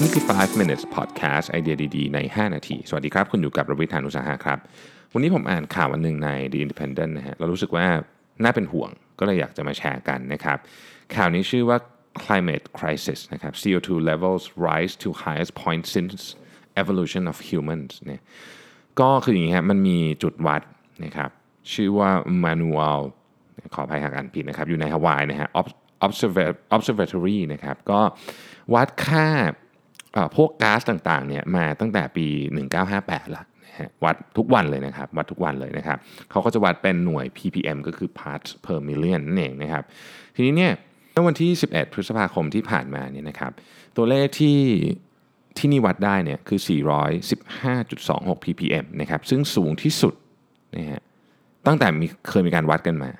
นี่คือ 5 minutes podcast ไอเดียดีๆใน5นาทีสวัสดีครับคุณอยู่กับรวิทย์ หาญอุตสาหะครับวันนี้ผมอ่านข่าวอันนึงใน The Independent นะฮะเรารู้สึกว่าน่าเป็นห่วงก็เลยอยากจะมาแชร์กันนะครับข่าวนี้ชื่อว่า Climate Crisis นะครับ CO2 levels rise to highest point since evolution of humans เนี่ยก็คืออย่างงี้ฮะมันมีจุดวัดนะครับชื่อว่า Mauna Loa ขออภัยหากอ่านผิดนะครับอยู่ในฮาวายนะฮะ Observatory นะครับก็วัดค่าพวกก๊าซต่างๆเนี่ยมาตั้งแต่ปี1958ละนะฮะวัดทุกวันเลยนะครับเขาก็จะวัดเป็นหน่วย ppm ก็คือ parts per million นั่นเองนะครับทีนี้เนี่ยเมื่อวันที่11พฤษภาคมที่ผ่านมาเนี่ยนะครับตัวเลขที่นี่วัดได้เนี่ยคือ 415.26 ppm นะครับซึ่งสูงที่สุดนะฮะตั้งแต่เคยมีการวัดกันมา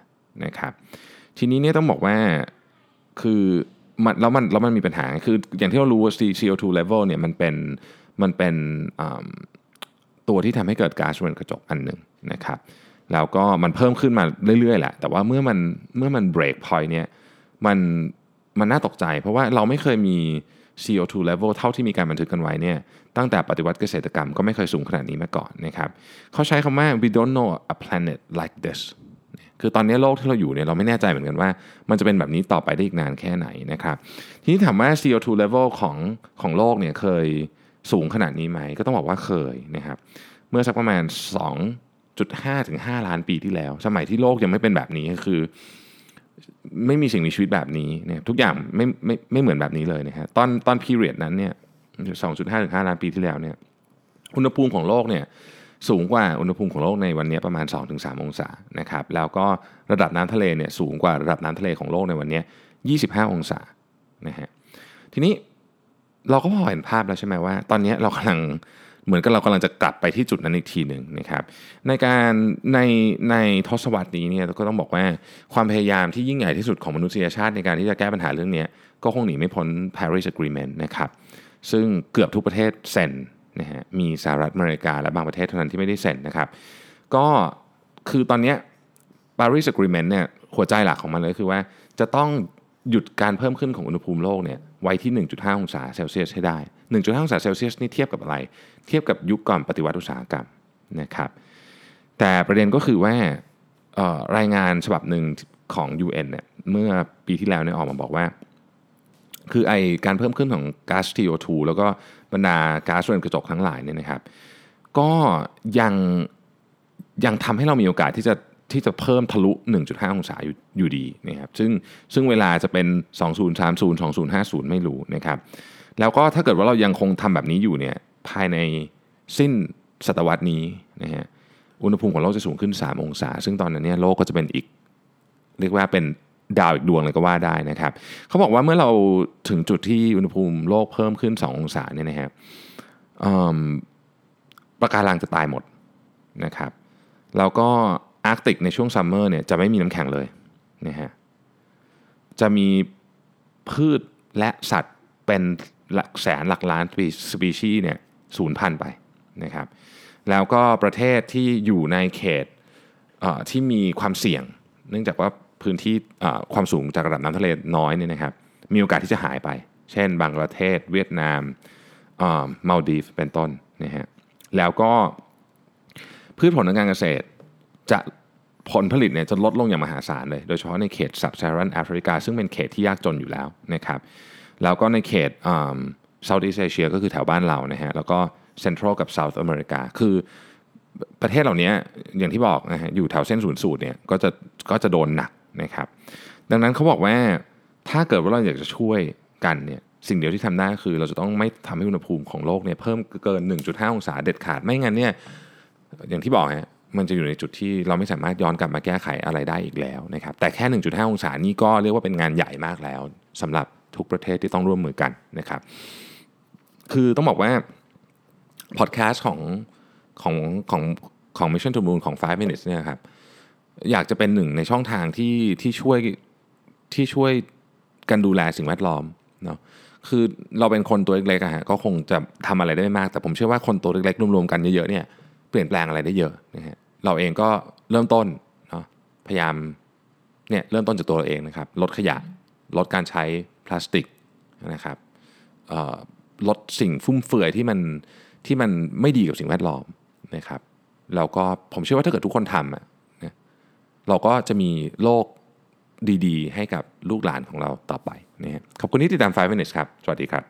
นะครับทีนี้เนี่ยต้องบอกว่าคือมันมีปัญหาคืออย่างที่เรารู้ว่า CO2 level เนี่ยมันเป็นตัวที่ทำให้เกิดก๊าซเรือนกระจกอันหนึ่งนะครับแล้วก็มันเพิ่มขึ้นมาเรื่อยๆแหละแต่ว่าเมื่อมัน break point เนี่ยมันน่าตกใจเพราะว่าเราไม่เคยมี CO2 level เท่าที่มีการบันทึกกันไว้เนี่ยตั้งแต่ปฏิวัติเกษตรกรรมก็ไม่เคยสูงขนาดนี้มาก่อนนะครับเขาใช้คำว่า we don't know a planet like thisคือตอนนี้โลกที่เราอยู่เนี่ยเราไม่แน่ใจเหมือนกันว่ามันจะเป็นแบบนี้ต่อไปได้อีกนานแค่ไหนนะครับทีนี้ถามว่า CO2 level ของโลกเนี่ยเคยสูงขนาดนี้ไหมก็ต้องบอกว่าเคยนะครับเมื่อสักประมาณ 2.5 ถึง 5 ล้านปีที่แล้วสมัยที่โลกยังไม่เป็นแบบนี้คือไม่มีสิ่งมีชีวิตแบบนี้นะทุกอย่างไม่เหมือนแบบนี้เลยนะฮะตอน period นั้นเนี่ย 2.5 ถึง 5 ล้านปีที่แล้วเนี่ยอุณหภูมิของโลกเนี่ยสูงกว่าอุณหภูมิของโลกในวันนี้ประมาณ 2-3 องศานะครับแล้วก็ระดับน้ำทะเลเนี่ยสูงกว่าระดับน้ำทะเลของโลกในวันนี้25องศานะฮะทีนี้เราก็พอเห็นภาพแล้วใช่ไหมว่าตอนนี้เรากำลังเหมือนกับเรากำลังจะกลับไปที่จุดนั้นอีกทีหนึ่งนะครับในทศวรรษนี้เนี่ยก็ต้องบอกว่าความพยายามที่ยิ่งใหญ่ที่สุดของมนุษยชาติในการที่จะแก้ปัญหาเรื่องนี้ก็คงหนีไม่พ้น Paris Agreement นะครับซึ่งเกือบทุกประเทศเซ็นนะฮะมีสหรัฐอเมริกาและบางประเทศเท่านั้นที่ไม่ได้เซ็นนะครับก็คือตอนนี้ Paris Agreement เนี่ยหัวใจหลักของมันเลยคือว่าจะต้องหยุดการเพิ่มขึ้นของอุณหภูมิโลกเนี่ยไว้ที่ 1.5 องศาเซลเซียสให้ได้ 1.5 องศาเซลเซียสนี่เทียบกับอะไรเทียบกับยุคก่อนปฏิวัติอุตสาหกรรมนะครับแต่ประเด็นก็คือว่ารายงานฉบับหนึ่งของ UN เนี่ยเมื่อปีที่แล้วเนี่ยออกมาบอกว่าคือการเพิ่มขึ้นของก๊าซ CO2 แล้วก็บรรดาก๊าซเรือนกระจกทั้งหลายเนี่ยนะครับก็ยังทำให้เรามีโอกาสที่จะเพิ่มทะลุ 1.5 องศาอยู่ดีนะครับซึ่งเวลาจะเป็น2030 2050ไม่รู้นะครับแล้วก็ถ้าเกิดว่าเรายังคงทำแบบนี้อยู่เนี่ยภายในสิ้นศตวรรษนี้นะฮะอุณหภูมิของโลกจะสูงขึ้น3องศาซึ่งตอนนั้นเนี่ยโลกก็จะเป็นอีกเรียกว่าเป็นดาวอีกดวงเลยก็ว่าได้นะครับเขาบอกว่าเมื่อเราถึงจุดที่อุณหภูมิโลกเพิ่มขึ้น2องศาเนี่ยนะครับปะการังจะตายหมดนะครับแล้วก็อาร์กติกในช่วงซัมเมอร์เนี่ยจะไม่มีน้ำแข็งเลยนะฮะจะมีพืชและสัตว์เป็นหลักแสนหลักล้านสปีชีส์เนี่ยสูญพันธุ์ไปนะครับแล้วก็ประเทศที่อยู่ในเขตที่มีความเสี่ยงเนื่องจากว่าพื้นที่ความสูงจากระดับน้ำทะเลน้อยเนี่ยนะครับมีโอกาสที่จะหายไปเช่นบังกลาเทศเวียดนามมัลดีฟเป็นต้นนะฮะแล้วก็พืชผลทางการเกษตรจะผลผลิตเนี่ยจะลดลงอย่างมหาศาลเลยโดยเฉพาะในเขตซับซาฮารันแอฟริกาซึ่งเป็นเขตที่ยากจนอยู่แล้วนะครับแล้วก็ในเขตเซาท์อีสต์เอเชียก็คือแถวบ้านเรานะฮะแล้วก็เซ็นทรัลกับเซาท์อเมริกาคือประเทศเหล่านี้อย่างที่บอกนะฮะอยู่แถวเส้นศูนย์สูตรเนี่ยก็จะโดนหนักนะครับดังนั้นเขาบอกว่าถ้าเกิดว่าเราอยากจะช่วยกันเนี่ยสิ่งเดียวที่ทำได้คือเราจะต้องไม่ทำให้อุณหภูมิของโลกเนี่ยเพิ่มเกิน 1.5 องศาเด็ดขาดไม่งั้นเนี่ยอย่างที่บอกฮะมันจะอยู่ในจุดที่เราไม่สามารถย้อนกลับมาแก้ไขอะไรได้อีกแล้วนะครับแต่แค่ 1.5 องศานี่ก็เรียกว่าเป็นงานใหญ่มากแล้วสำหรับทุกประเทศที่ต้องร่วมมือกันนะครับคือต้องบอกว่าพอดแคสต์ของ Mission to Moon ของ 5 Minutes เนี่ยครับอยากจะเป็นหนึ่งในช่องทางที่ช่วยกันดูแลสิ่งแวดล้อมเนาะคือเราเป็นคนตัวเล็กๆฮะก็คงจะทำอะไรได้ไม่มากแต่ผมเชื่อว่าคนตัวเล็กๆรวมๆกันเยอะๆเนี่ยเปลี่ยนแปลงอะไรได้เยอะนะฮะเราเองก็เริ่มต้นเนาะพยายามเนี่ยเริ่มต้นจากตัวเราเองนะครับลดขยะลดการใช้พลาสติกนะครับ ลดสิ่งฟุ่มเฟือยที่มันไม่ดีกับสิ่งแวดล้อมนะครับแล้วก็ผมเชื่อว่าถ้าเกิดทุกคนทำนะเราก็จะมีโลกดีๆให้กับลูกหลานของเราต่อไปนะฮะขอบคุณที่ติดตาม5 Minutes ครับสวัสดีครับ